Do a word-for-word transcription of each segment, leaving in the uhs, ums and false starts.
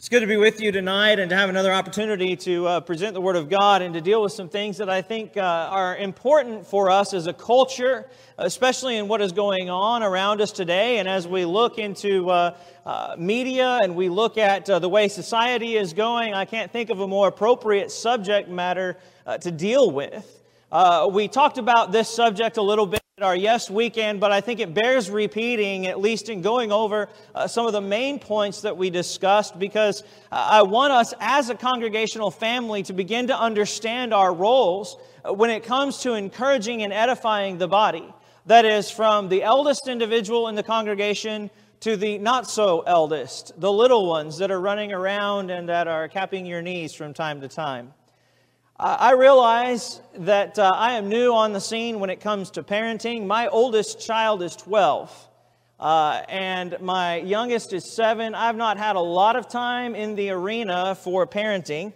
It's good to be with you tonight and to have another opportunity to uh, present the Word of God and to deal with some things that I think uh, are important for us as a culture, especially in what is going on around us today. And as we look into uh, uh, media and we look at uh, the way society is going, I can't think of a more appropriate subject matter uh, to deal with. Uh, we talked about this subject a little bit at our Yes Weekend, but I think it bears repeating, at least in going over uh, some of the main points that we discussed, because uh, I want us as a congregational family to begin to understand our roles when it comes to encouraging and edifying the body. That is, from the eldest individual in the congregation to the not-so-eldest, the little ones that are running around and that are capping your knees from time to time. I realize that uh, I am new on the scene when it comes to parenting. My oldest child is twelve, uh, and my youngest is seven. I've not had a lot of time in the arena for parenting,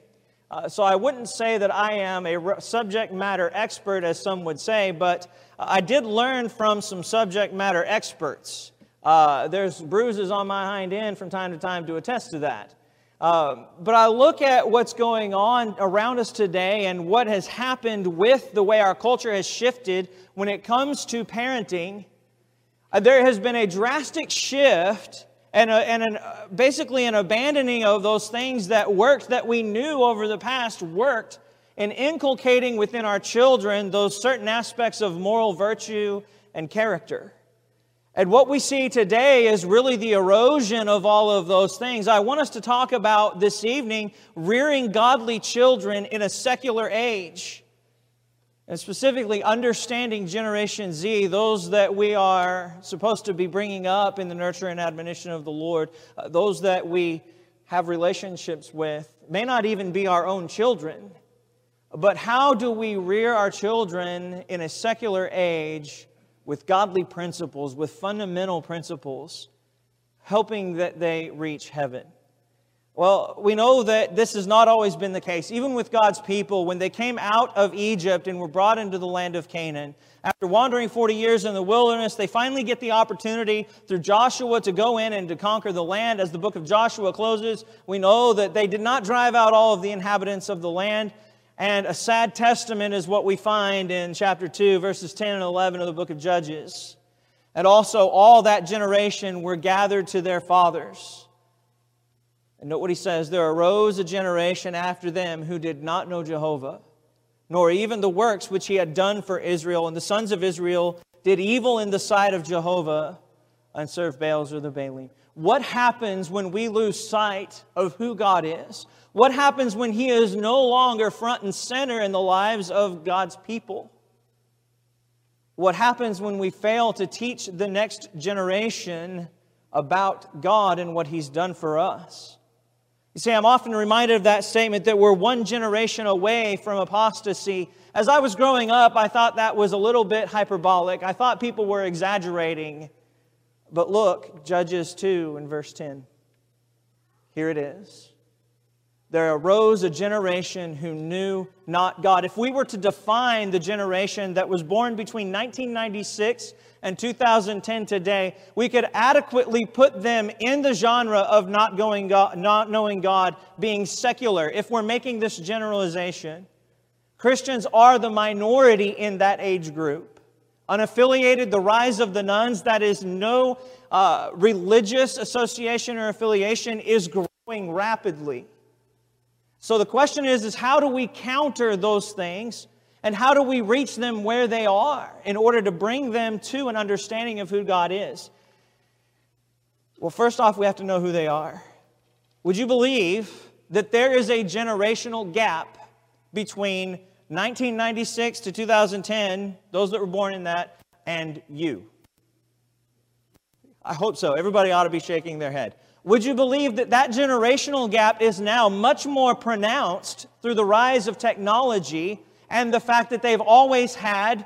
uh, so I wouldn't say that I am a subject matter expert, as some would say, but I did learn from some subject matter experts. Uh, there's bruises on my hind end from time to time to attest to that. Uh, but I look at what's going on around us today and what has happened with the way our culture has shifted when it comes to parenting. Uh, there has been a drastic shift and, a, and an, uh, basically an abandoning of those things that worked, that we knew over the past worked, and inculcating within our children those certain aspects of moral virtue and character. And what we see today is really the erosion of all of those things. I want us to talk about this evening rearing godly children in a secular age, and specifically understanding Generation Z, those that we are supposed to be bringing up in the nurture and admonition of the Lord, uh, those that we have relationships with, may not even be our own children. But how do we rear our children in a secular age with godly principles, with fundamental principles, helping that they reach heaven? Well, we know that this has not always been the case. Even with God's people, when they came out of Egypt and were brought into the land of Canaan, after wandering forty years in the wilderness, they finally get the opportunity through Joshua to go in and to conquer the land. As the book of Joshua closes, we know that they did not drive out all of the inhabitants of the land. And a sad testament is what we find in chapter two, verses ten and eleven of the book of Judges. And also all that generation were gathered to their fathers. And note what he says, there arose a generation after them who did not know Jehovah, nor even the works which he had done for Israel. And the sons of Israel did evil in the sight of Jehovah and served Baals or the Baalim. What happens when we lose sight of who God is? What happens when He is no longer front and center in the lives of God's people? What happens when we fail to teach the next generation about God and what He's done for us? You see, I'm often reminded of that statement that we're one generation away from apostasy. As I was growing up, I thought that was a little bit hyperbolic. I thought people were exaggerating. But look, Judges two in verse ten. Here it is. There arose a generation who knew not God. If we were to define the generation that was born between nineteen ninety-six and two thousand ten today, we could adequately put them in the genre of not going God, not knowing God, being secular. If we're making this generalization, Christians are the minority in that age group. Unaffiliated, the rise of the nuns, that is, no uh, religious association or affiliation, is growing rapidly. So the question is, is how do we counter those things, and how do we reach them where they are in order to bring them to an understanding of who God is? Well, first off, we have to know who they are. Would you believe that there is a generational gap between nineteen ninety-six to two thousand ten, those that were born in that, and you? I hope so. Everybody ought to be shaking their head. Would you believe that that generational gap is now much more pronounced through the rise of technology and the fact that they've always had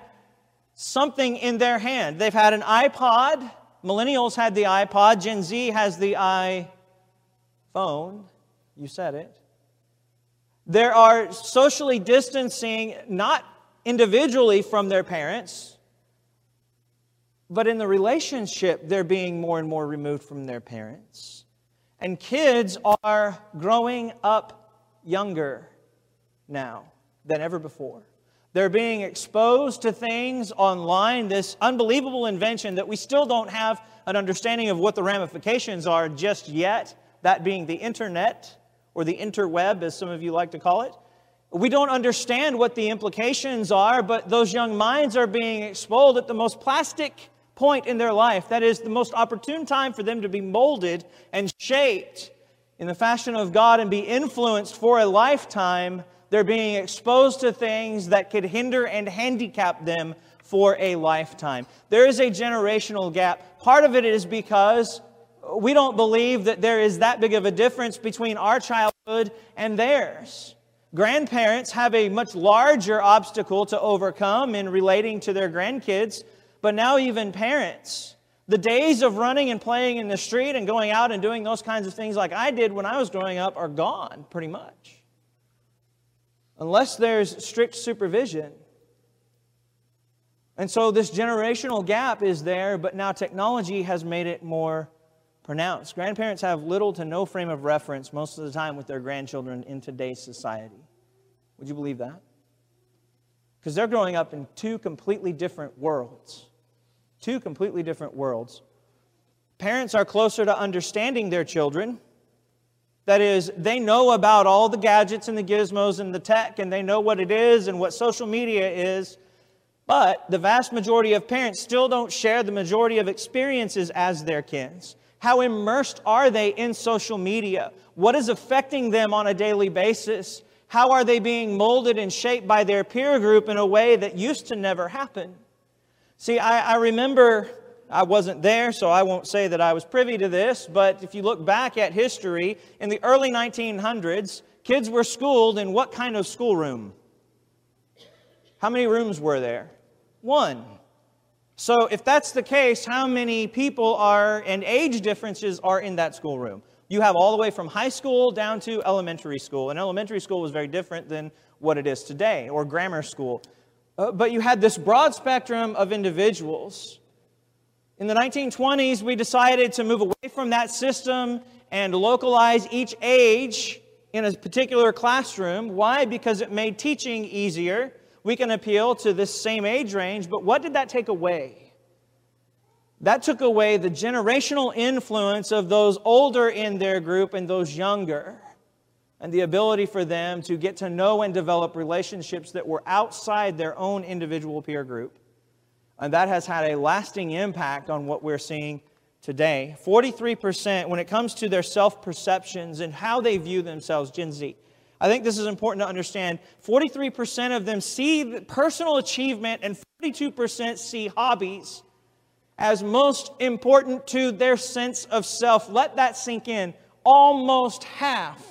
something in their hand? They've had an iPod. Millennials had the iPod. Gen Z has the iPhone. You said it. There are socially distancing, not individually from their parents, but in the relationship, they're being more and more removed from their parents. And kids are growing up younger now than ever before. They're being exposed to things online, this unbelievable invention that we still don't have an understanding of what the ramifications are just yet, that being the internet, or the interweb, as some of you like to call it. We don't understand what the implications are, but those young minds are being exposed at the most plastic point in their life. That is the most opportune time for them to be molded and shaped in the fashion of God and be influenced for a lifetime. They're being exposed to things that could hinder and handicap them for a lifetime. There is a generational gap. Part of it is because we don't believe that there is that big of a difference between our childhood and theirs. Grandparents have a much larger obstacle to overcome in relating to their grandkids, but now even parents. The days of running and playing in the street and going out and doing those kinds of things like I did when I was growing up are gone, pretty much. Unless there's strict supervision. And so this generational gap is there, but now technology has made it more pronounced. Grandparents have little to no frame of reference most of the time with their grandchildren in today's society. Would you believe that? Because they're growing up in two completely different worlds. Two completely different worlds. Parents are closer to understanding their children. That is, they know about all the gadgets and the gizmos and the tech, and they know what it is and what social media is. But the vast majority of parents still don't share the majority of experiences as their kids. How immersed are they in social media? What is affecting them on a daily basis? How are they being molded and shaped by their peer group in a way that used to never happen? See, I, I remember, I wasn't there, so I won't say that I was privy to this, but if you look back at history, in the early nineteen hundreds, kids were schooled in what kind of schoolroom? How many rooms were there? One. So if that's the case, how many people are and age differences are in that schoolroom? You have all the way from high school down to elementary school. And elementary school was very different than what it is today, or grammar school. Uh, but you had this broad spectrum of individuals. In the nineteen twenties, we decided to move away from that system and localize each age in a particular classroom. Why? Because it made teaching easier. We can appeal to this same age range, but what did that take away? That took away the generational influence of those older in their group and those younger, and the ability for them to get to know and develop relationships that were outside their own individual peer group. And that has had a lasting impact on what we're seeing today. forty-three percent when it comes to their self-perceptions and how they view themselves, Gen Z. I think this is important to understand. forty-three percent of them see personal achievement and forty-two percent see hobbies as most important to their sense of self. Let that sink in. Almost half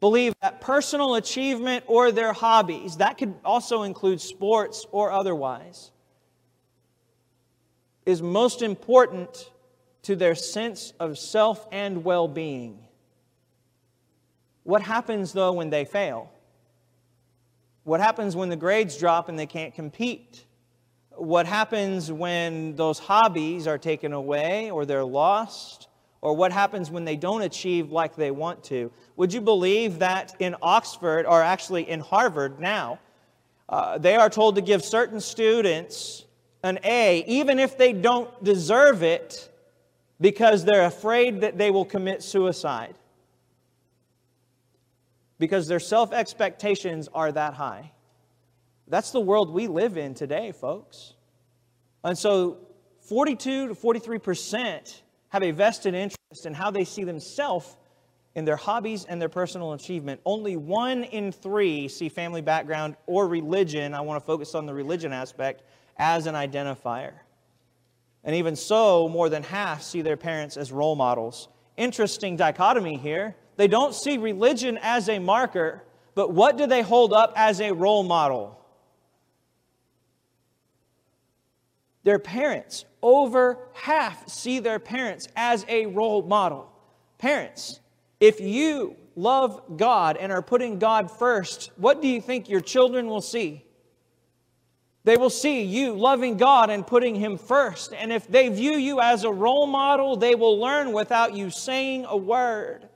believe that personal achievement or their hobbies, that could also include sports or otherwise, is most important to their sense of self and well-being. What happens, though, when they fail? What happens when the grades drop and they can't compete? What happens when those hobbies are taken away or they're lost? Or what happens when they don't achieve like they want to? Would you believe that in Oxford, or actually in Harvard now, uh, they are told to give certain students an A, even if they don't deserve it, because they're afraid that they will commit suicide? Because their self-expectations are that high. That's the world we live in today, folks. And so forty-two to forty-three percent have a vested interest in how they see themselves in their hobbies and their personal achievement. Only one in three see family background or religion. I want to focus on the religion aspect as an identifier. And even so, more than half see their parents as role models. Interesting dichotomy here. They don't see religion as a marker, but what do they hold up as a role model? Their parents. Over half see their parents as a role model. Parents, if you love God and are putting God first, what do you think your children will see? They will see you loving God and putting Him first. And if they view you as a role model, they will learn without you saying a word.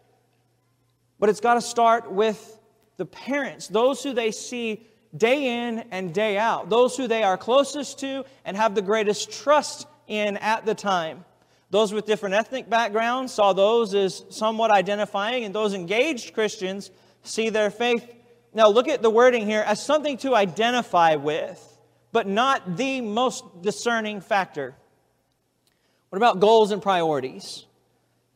But it's got to start with the parents, those who they see day in and day out, those who they are closest to and have the greatest trust in at the time. Those with different ethnic backgrounds saw those as somewhat identifying, and those engaged Christians see their faith. Now look at the wording here, as something to identify with, but not the most discerning factor. What about goals and priorities?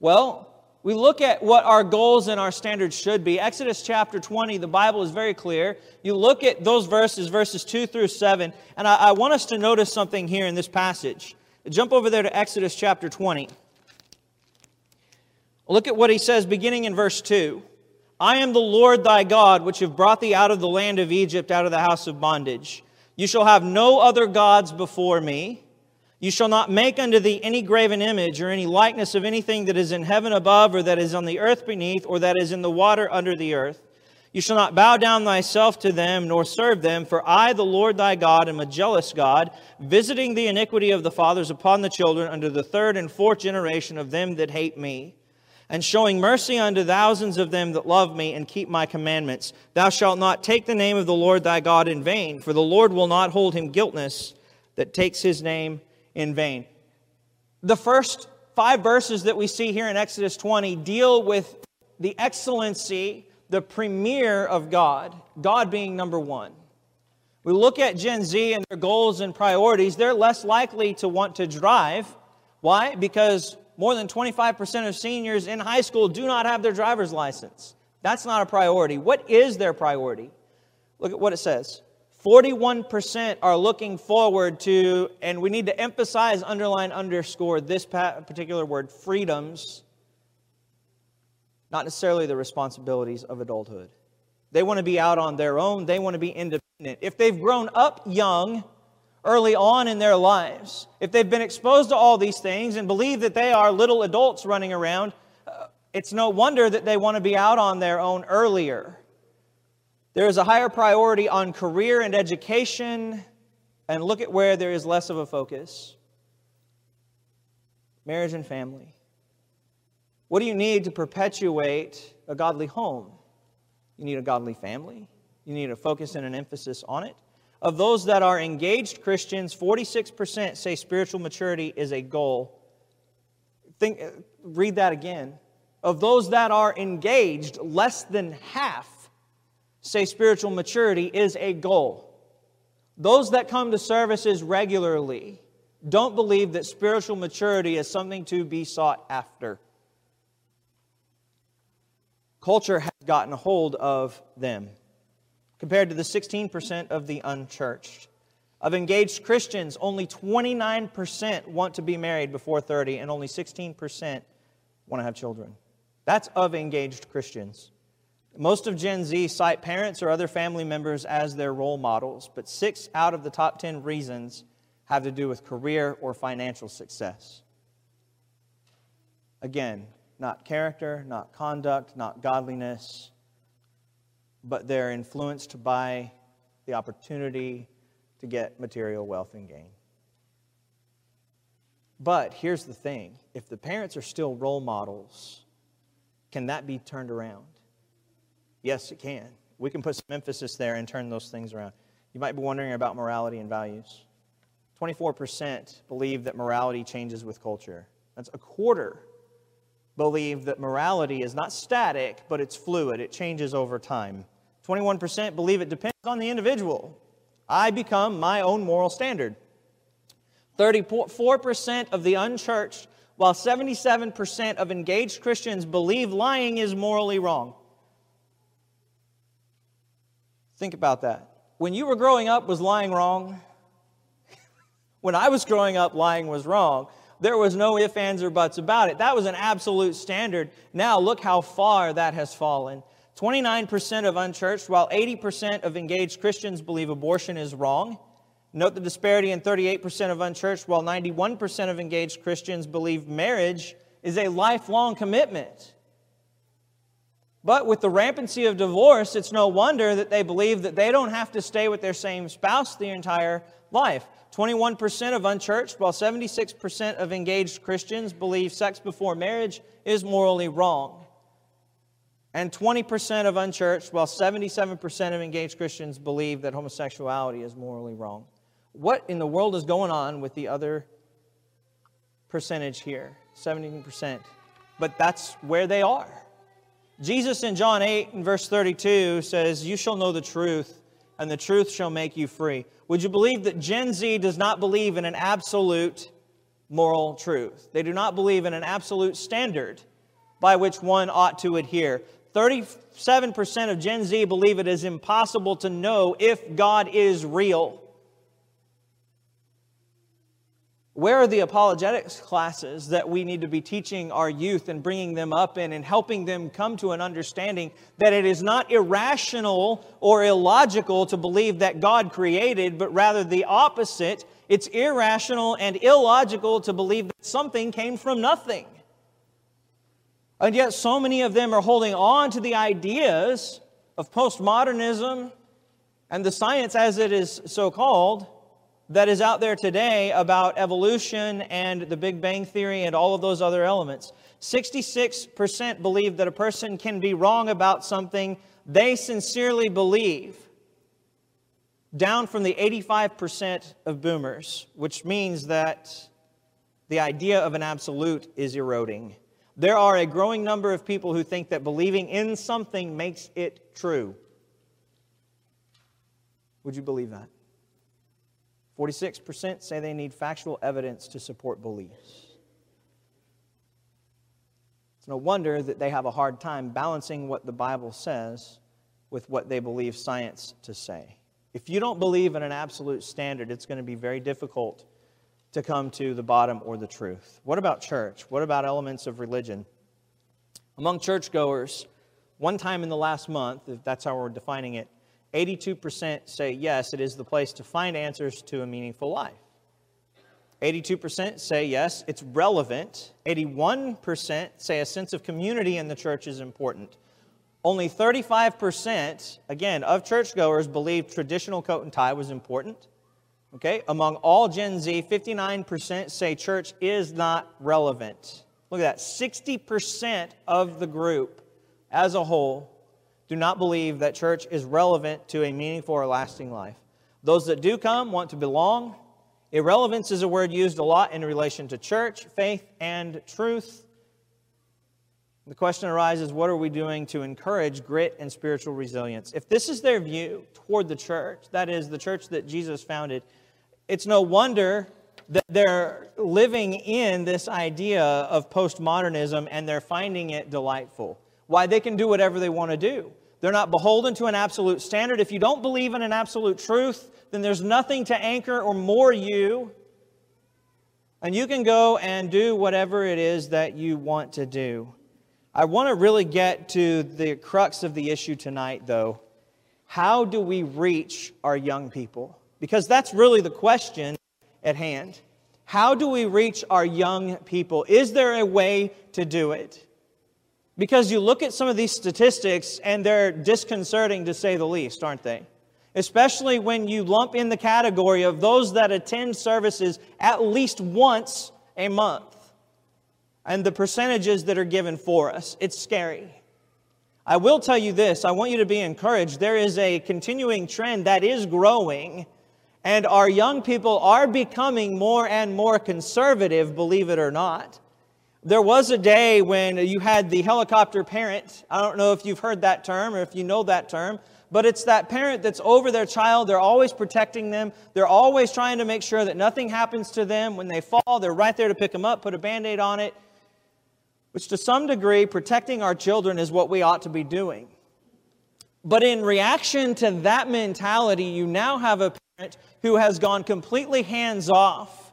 Well, we look at what our goals and our standards should be. Exodus chapter twenty, the Bible is very clear. You look at those verses, verses two through seven, and I, I want us to notice something here in this passage. Jump over there to Exodus chapter twenty. Look at what he says beginning in verse two. I am the Lord thy God, which have brought thee out of the land of Egypt, out of the house of bondage. You shall have no other gods before me. You shall not make unto thee any graven image or any likeness of anything that is in heaven above or that is on the earth beneath or that is in the water under the earth. You shall not bow down thyself to them nor serve them, for I, the Lord thy God, am a jealous God, visiting the iniquity of the fathers upon the children unto the third and fourth generation of them that hate me, and showing mercy unto thousands of them that love me and keep my commandments. Thou shalt not take the name of the Lord thy God in vain, for the Lord will not hold him guiltless that takes his name in vain. The first five verses that we see here in Exodus twenty deal with the excellency, the premier of God, God being number one. We look at Gen Z and their goals and priorities. They're less likely to want to drive. Why? Because more than twenty-five percent of seniors in high school do not have their driver's license. That's not a priority. What is their priority? Look at what it says. forty-one percent are looking forward to, and we need to emphasize, underline, underscore this particular word, freedoms, not necessarily the responsibilities of adulthood. They want to be out on their own. They want to be independent. If they've grown up young, early on in their lives, if they've been exposed to all these things and believe that they are little adults running around, it's no wonder that they want to be out on their own earlier. There is a higher priority on career and education, and look at where there is less of a focus. Marriage and family. What do you need to perpetuate a godly home? You need a godly family. You need a focus and an emphasis on it. Of those that are engaged Christians, forty-six percent say spiritual maturity is a goal. Think, read that again. Of those that are engaged, less than half say spiritual maturity is a goal. Those that come to services regularly don't believe that spiritual maturity is something to be sought after. Culture has gotten a hold of them, compared to the sixteen percent of the unchurched. Of engaged Christians, only twenty-nine percent want to be married before thirty, and only sixteen percent want to have children. That's of engaged Christians. Most of Gen Z cite parents or other family members as their role models, but six out of the top ten reasons have to do with career or financial success. Again, not character, not conduct, not godliness, but they're influenced by the opportunity to get material wealth and gain. But here's the thing, if the parents are still role models, can that be turned around? Yes, it can. We can put some emphasis there and turn those things around. You might be wondering about morality and values. twenty-four percent believe that morality changes with culture. That's a quarter believe that morality is not static, but it's fluid. It changes over time. twenty-one percent believe it depends on the individual. I become my own moral standard. thirty-four percent of the unchurched, while seventy-seven percent of engaged Christians believe lying is morally wrong. Think about that. When you were growing up, was lying wrong? When I was growing up, lying was wrong. There was no ifs, ands, or buts about it. That was an absolute standard. Now look how far that has fallen. twenty-nine percent of unchurched, while eighty percent of engaged Christians believe abortion is wrong. Note the disparity in thirty-eight percent of unchurched, while ninety-one percent of engaged Christians believe marriage is a lifelong commitment. But with the rampancy of divorce, it's no wonder that they believe that they don't have to stay with their same spouse their entire life. twenty-one percent of unchurched, while seventy-six percent of engaged Christians believe sex before marriage is morally wrong. And twenty percent of unchurched, while seventy-seven percent of engaged Christians believe that homosexuality is morally wrong. What in the world is going on with the other percentage here? seventeen percent. But that's where they are. Jesus in John eight and verse thirty-two says, "You shall know the truth, and the truth shall make you free." Would you believe that Gen Z does not believe in an absolute moral truth? They do not believe in an absolute standard by which one ought to adhere. thirty-seven percent of Gen Z believe it is impossible to know if God is real. Where are the apologetics classes that we need to be teaching our youth and bringing them up in and helping them come to an understanding that it is not irrational or illogical to believe that God created, but rather the opposite. It's irrational and illogical to believe that something came from nothing. And yet so many of them are holding on to the ideas of postmodernism and the science as it is so called, that is out there today about evolution and the Big Bang Theory and all of those other elements. sixty-six percent believe that a person can be wrong about something they sincerely believe, down from the eighty-five percent of boomers, which means that the idea of an absolute is eroding. There are a growing number of people who think that believing in something makes it true. Would you believe that? forty-six percent say they need factual evidence to support beliefs. It's no wonder that they have a hard time balancing what the Bible says with what they believe science to say. If you don't believe in an absolute standard, it's going to be very difficult to come to the bottom or the truth. What about church? What about elements of religion? Among churchgoers, one time in the last month, if that's how we're defining it, eighty-two percent say yes, it is the place to find answers to a meaningful life. eighty-two percent say yes, it's relevant. eighty-one percent say a sense of community in the church is important. Only thirty-five percent, again, of churchgoers believe traditional coat and tie was important. Okay, among all Gen Z, fifty-nine percent say church is not relevant. Look at that, sixty percent of the group as a whole do not believe that church is relevant to a meaningful or lasting life. Those that do come want to belong. Irrelevance is a word used a lot in relation to church, faith, and truth. The question arises, what are we doing to encourage grit and spiritual resilience? If this is their view toward the church, that is, the church that Jesus founded, it's no wonder that they're living in this idea of postmodernism and they're finding it delightful. Why, they can do whatever they want to do. They're not beholden to an absolute standard. If you don't believe in an absolute truth, then there's nothing to anchor or moor you. And you can go and do whatever it is that you want to do. I want to really get to the crux of the issue tonight, though. How do we reach our young people? Because that's really the question at hand. How do we reach our young people? Is there a way to do it? Because you look at some of these statistics and they're disconcerting to say the least, aren't they? Especially when you lump in the category of those that attend services at least once a month. And the percentages that are given for us. It's scary. I will tell you this. I want you to be encouraged. There is a continuing trend that is growing. And our young people are becoming more and more conservative, believe it or not. There was a day when you had the helicopter parent. I don't know if you've heard that term or if you know that term. But it's that parent that's over their child. They're always protecting them. They're always trying to make sure that nothing happens to them. When they fall, they're right there to pick them up, put a Band-Aid on it. Which to some degree, protecting our children is what we ought to be doing. But in reaction to that mentality, you now have a parent who has gone completely hands-off.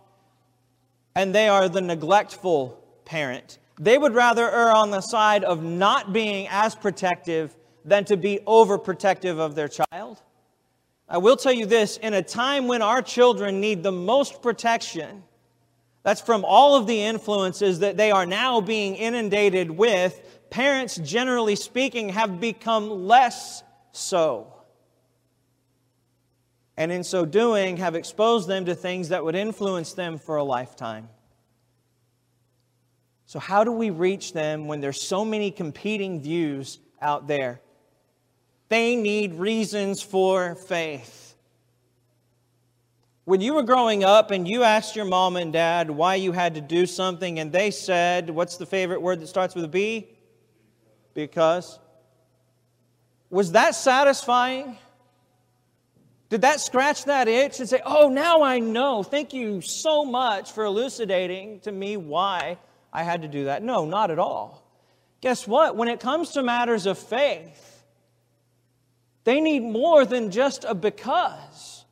And they are the neglectful parent. They would rather err on the side of not being as protective than to be overprotective of their child. I will tell you this, in a time when our children need the most protection, that's from all of the influences that they are now being inundated with, Parents, generally speaking, have become less so. And in so doing, have exposed them to things that would influence them for a lifetime. So how do we reach them when there's so many competing views out there? They need reasons for faith. When you were growing up and you asked your mom and dad why you had to do something and they said, what's the favorite word that starts with a B? Because. Was that satisfying? Did that scratch that itch and say, oh, now I know. Thank you so much for elucidating to me why I had to do that. No, not at all. Guess what? When it comes to matters of faith, they need more than just a because.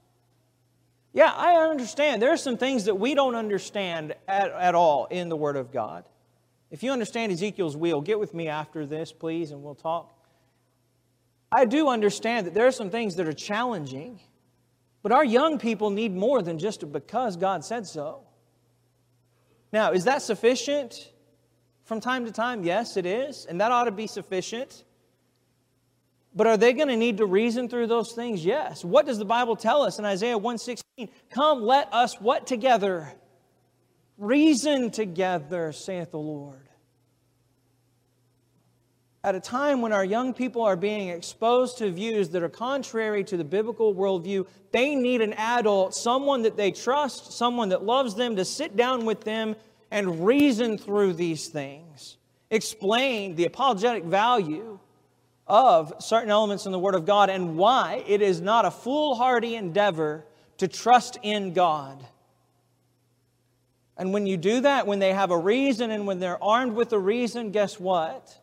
Yeah, I understand. There are some things that we don't understand at, at all in the Word of God. If you understand Ezekiel's wheel, get with me after this, please, and we'll talk. I do understand that there are some things that are challenging, but our young people need more than just because God said so. Now, is that sufficient? From time to time, yes, it is, and that ought to be sufficient. But are they going to need to reason through those things? Yes. What does the Bible tell us in Isaiah one sixteen? Come, let us what together? Reason together, saith the Lord. At a time when our young people are being exposed to views that are contrary to the biblical worldview, they need an adult, someone that they trust, someone that loves them, to sit down with them and reason through these things. Explain the apologetic value of certain elements in the Word of God and why it is not a foolhardy endeavor to trust in God. And when you do that, when they have a reason and when they're armed with a reason, guess what?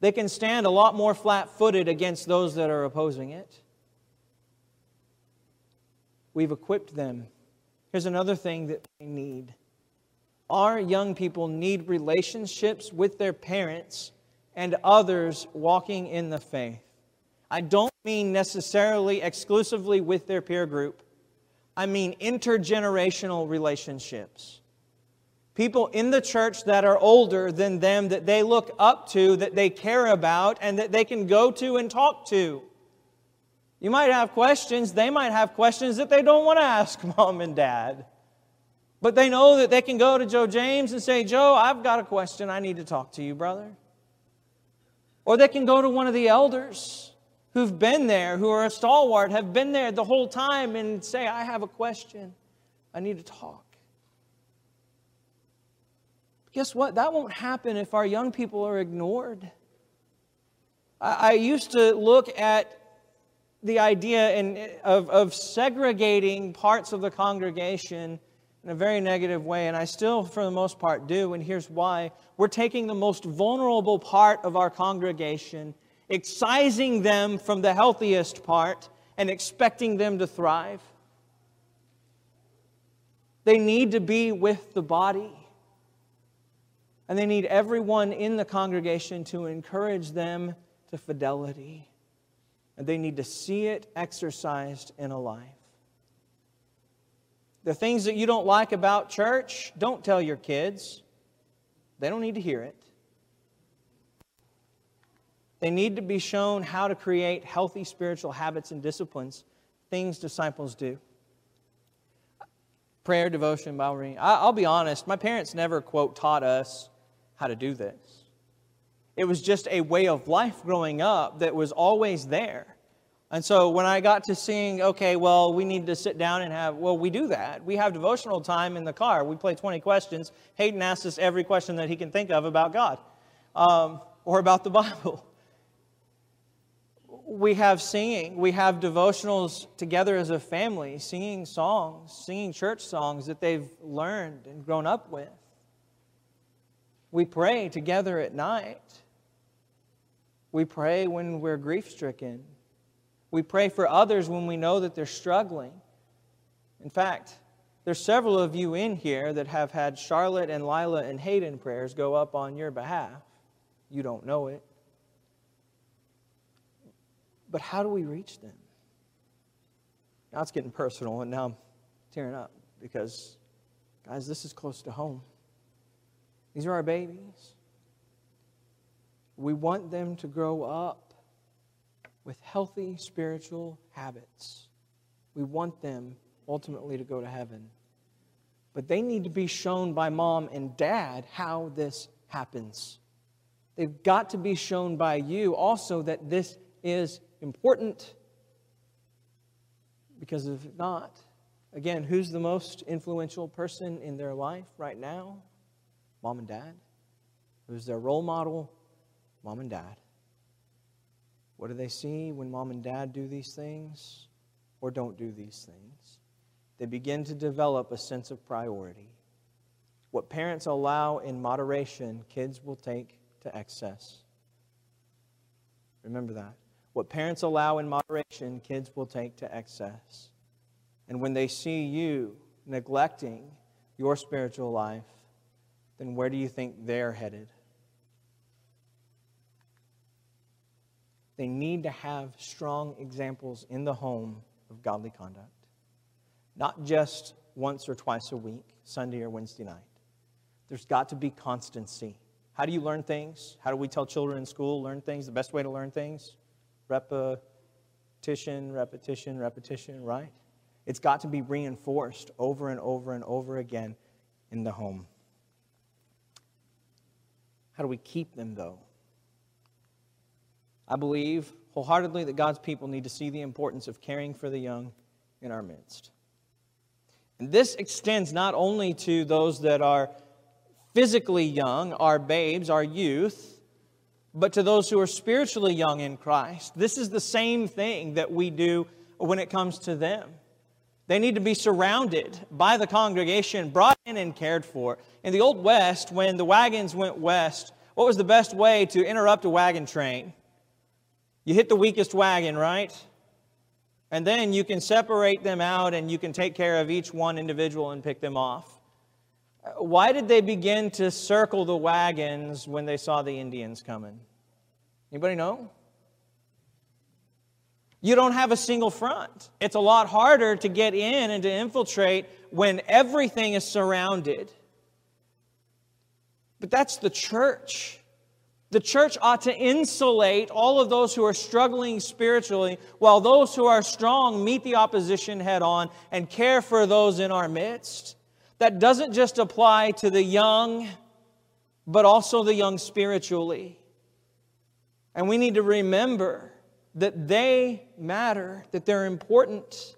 They can stand a lot more flat-footed against those that are opposing it. We've equipped them. Here's another thing that they need. Our young people need relationships with their parents and others walking in the faith. I don't mean necessarily exclusively with their peer group. I mean intergenerational relationships. People in the church that are older than them, that they look up to, that they care about, and that they can go to and talk to. You might have questions. They might have questions that they don't want to ask mom and dad. But they know that they can go to Joe James and say, Joe, I've got a question. I need to talk to you, brother. Or they can go to one of the elders who've been there, who are a stalwart, have been there the whole time and say, I have a question. I need to talk. Guess what? That won't happen if our young people are ignored. I, I used to look at the idea in, of, of segregating parts of the congregation in a very negative way, and I still, for the most part, do, and here's why. We're taking the most vulnerable part of our congregation, excising them from the healthiest part, and expecting them to thrive. They need to be with the body. And they need everyone in the congregation to encourage them to fidelity. And they need to see it exercised in a life. The things that you don't like about church, don't tell your kids. They don't need to hear it. They need to be shown how to create healthy spiritual habits and disciplines, things disciples do. Prayer, devotion, Bible reading. I'll be honest, my parents never, quote, taught us how to do this. It was just a way of life growing up that was always there. And so when I got to seeing, okay, well, we need to sit down and have, well, we do that. We have devotional time in the car. We play twenty questions. Hayden asks us every question that he can think of about God um, or about the Bible. We have singing. We have devotionals together as a family, singing songs, singing church songs that they've learned and grown up with. We pray together at night. We pray when we're grief-stricken. We pray for others when we know that they're struggling. In fact, there's several of you in here that have had Charlotte and Lila and Hayden prayers go up on your behalf. You don't know it. But how do we reach them? Now it's getting personal, and now I'm tearing up because, guys, this is close to home. These are our babies. We want them to grow up with healthy spiritual habits. We want them ultimately to go to heaven. But they need to be shown by mom and dad how this happens. They've got to be shown by you also that this is important. Because if not, again, who's the most influential person in their life right now? Mom and dad. Who's their role model? Mom and dad. What do they see when mom and dad do these things or don't do these things? They begin to develop a sense of priority. What parents allow in moderation, kids will take to excess. Remember that. What parents allow in moderation, kids will take to excess. And when they see you neglecting your spiritual life, then where do you think they're headed? They need to have strong examples in the home of godly conduct. Not just once or twice a week, Sunday or Wednesday night. There's got to be constancy. How do you learn things? How do we tell children in school, learn things? The best way to learn things? Repetition, repetition, repetition, right? It's got to be reinforced over and over and over again in the home. How do we keep them, though? I believe wholeheartedly that God's people need to see the importance of caring for the young in our midst. And this extends not only to those that are physically young, our babes, our youth, but to those who are spiritually young in Christ. This is the same thing that we do when it comes to them. They need to be surrounded by the congregation, brought in and cared for. In the Old West, when the wagons went west, what was the best way to interrupt a wagon train? You hit the weakest wagon, right? And then you can separate them out and you can take care of each one individual and pick them off. Why did they begin to circle the wagons when they saw the Indians coming? Anybody know? You don't have a single front. It's a lot harder to get in and to infiltrate when everything is surrounded. But that's the church. The church ought to insulate all of those who are struggling spiritually while those who are strong meet the opposition head on and care for those in our midst. That doesn't just apply to the young, but also the young spiritually. And we need to remember that they matter, that they're important.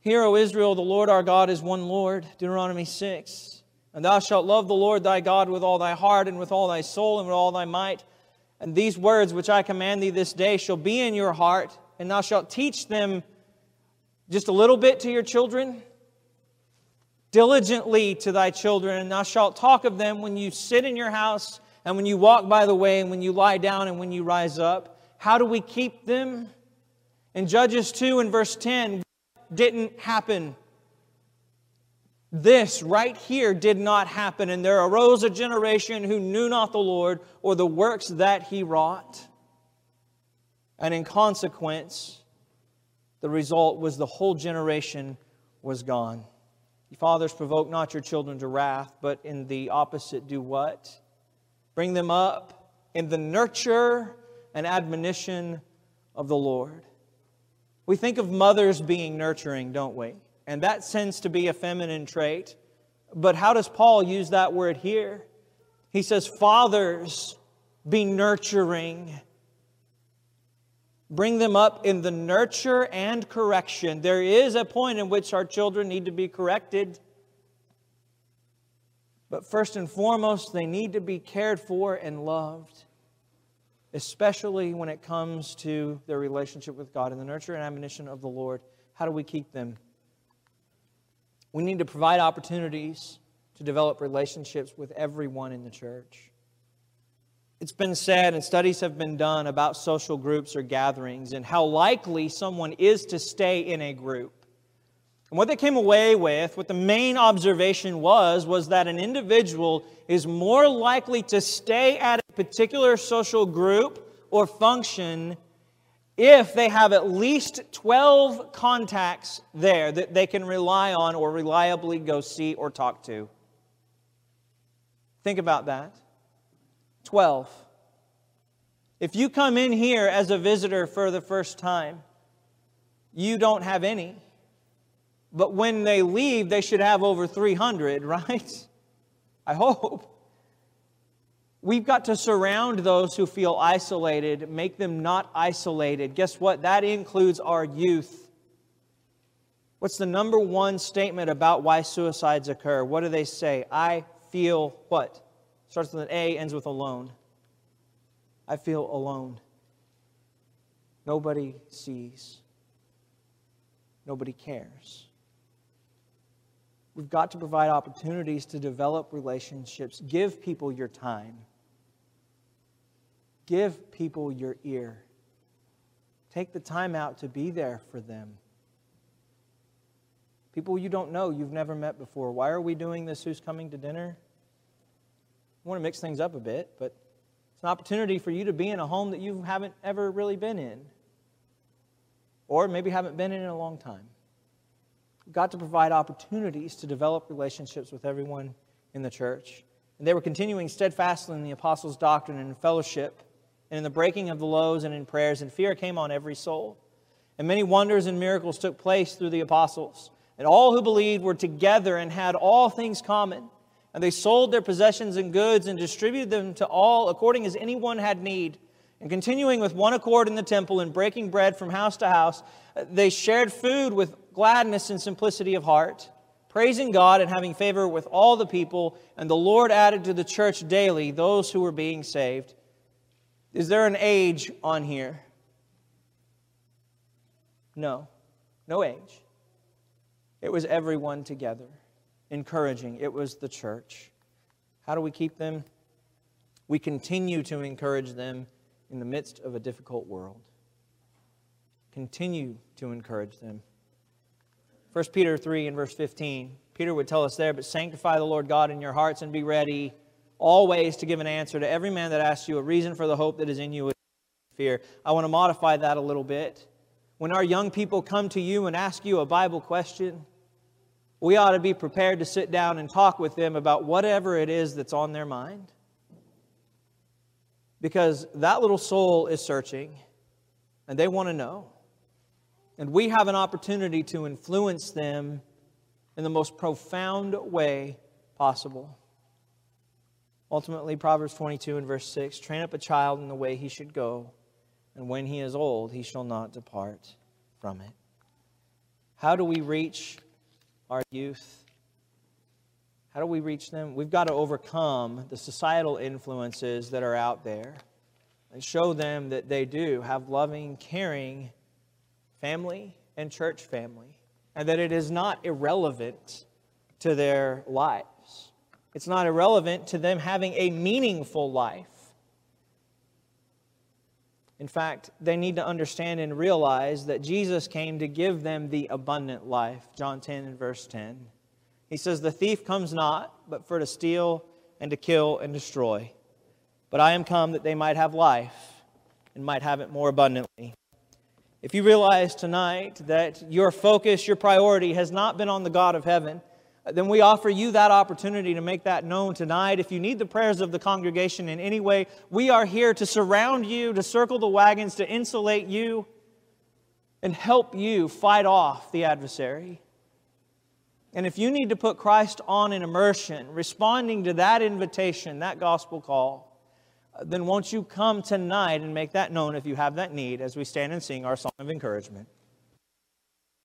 Hear, O Israel, the Lord our God is one Lord, Deuteronomy six. And thou shalt love the Lord thy God with all thy heart and with all thy soul and with all thy might. And these words which I command thee this day shall be in your heart. And thou shalt teach them just a little bit to your children. Diligently to thy children. And thou shalt talk of them when you sit in your house and when you walk by the way and when you lie down and when you rise up. How do we keep them? In Judges two and verse ten, what didn't happen? This right here did not happen, and there arose a generation who knew not the Lord or the works that he wrought. And in consequence, the result was the whole generation was gone. Ye fathers, provoke not your children to wrath, but in the opposite do what? Bring them up in the nurture and admonition of the Lord. We think of mothers being nurturing, don't we? And that tends to be a feminine trait. But how does Paul use that word here? He says, fathers, be nurturing. Bring them up in the nurture and correction. There is a point in which our children need to be corrected. But first and foremost, they need to be cared for and loved. Especially when it comes to their relationship with God and the nurture and admonition of the Lord. How do we keep them? We need to provide opportunities to develop relationships with everyone in the church. It's been said, and studies have been done about social groups or gatherings and how likely someone is to stay in a group. And what they came away with, what the main observation was, was that an individual is more likely to stay at a particular social group or function if they have at least twelve contacts there that they can rely on or reliably go see or talk to. Think about that. twelve. If you come in here as a visitor for the first time, you don't have any. But when they leave, they should have over three hundred, right? I hope. We've got to surround those who feel isolated, make them not isolated. Guess what? That includes our youth. What's the number one statement about why suicides occur? What do they say? I feel what? Starts with an A, ends with alone. I feel alone. Nobody sees. Nobody cares. We've got to provide opportunities to develop relationships. Give people your time. Give people your ear. Take the time out to be there for them. People you don't know, you've never met before. Why are we doing this? Who's coming to dinner? I want to mix things up a bit, but it's an opportunity for you to be in a home that you haven't ever really been in. Or maybe haven't been in in a long time. We've got to provide opportunities to develop relationships with everyone in the church. And they were continuing steadfastly in the apostles' doctrine and in fellowship, and in the breaking of the loaves and in prayers, and fear came on every soul. And many wonders and miracles took place through the apostles. And all who believed were together and had all things common. And they sold their possessions and goods and distributed them to all according as anyone had need. And continuing with one accord in the temple and breaking bread from house to house, they shared food with gladness and simplicity of heart, praising God and having favor with all the people. And the Lord added to the church daily those who were being saved. Is there an age on here? No, no age. It was everyone together, encouraging. It was the church. How do we keep them? We continue to encourage them in the midst of a difficult world. Continue to encourage them. First Peter three and verse fifteen. Peter would tell us there, but sanctify the Lord God in your hearts and be ready always to give an answer to every man that asks you a reason for the hope that is in you with fear. I want to modify that a little bit. When our young people come to you and ask you a Bible question, we ought to be prepared to sit down and talk with them about whatever it is that's on their mind. Because that little soul is searching, and they want to know. And we have an opportunity to influence them in the most profound way possible. Ultimately, Proverbs twenty-two and verse six, train up a child in the way he should go, and when he is old, he shall not depart from it. How do we reach our youth? How do we reach them? We've got to overcome the societal influences that are out there and show them that they do have loving, caring family and church family, and that it is not irrelevant to their lives. It's not irrelevant to them having a meaningful life. In fact, they need to understand and realize that Jesus came to give them the abundant life. John ten and verse ten. He says, the thief comes not, but for to steal and to kill and destroy. But I am come that they might have life and might have it more abundantly. If you realize tonight that your focus, your priority has not been on the God of heaven, then we offer you that opportunity to make that known tonight. If you need the prayers of the congregation in any way, we are here to surround you, to circle the wagons, to insulate you, and help you fight off the adversary. And if you need to put Christ on in immersion, responding to that invitation, that gospel call, then won't you come tonight and make that known if you have that need as we stand and sing our song of encouragement.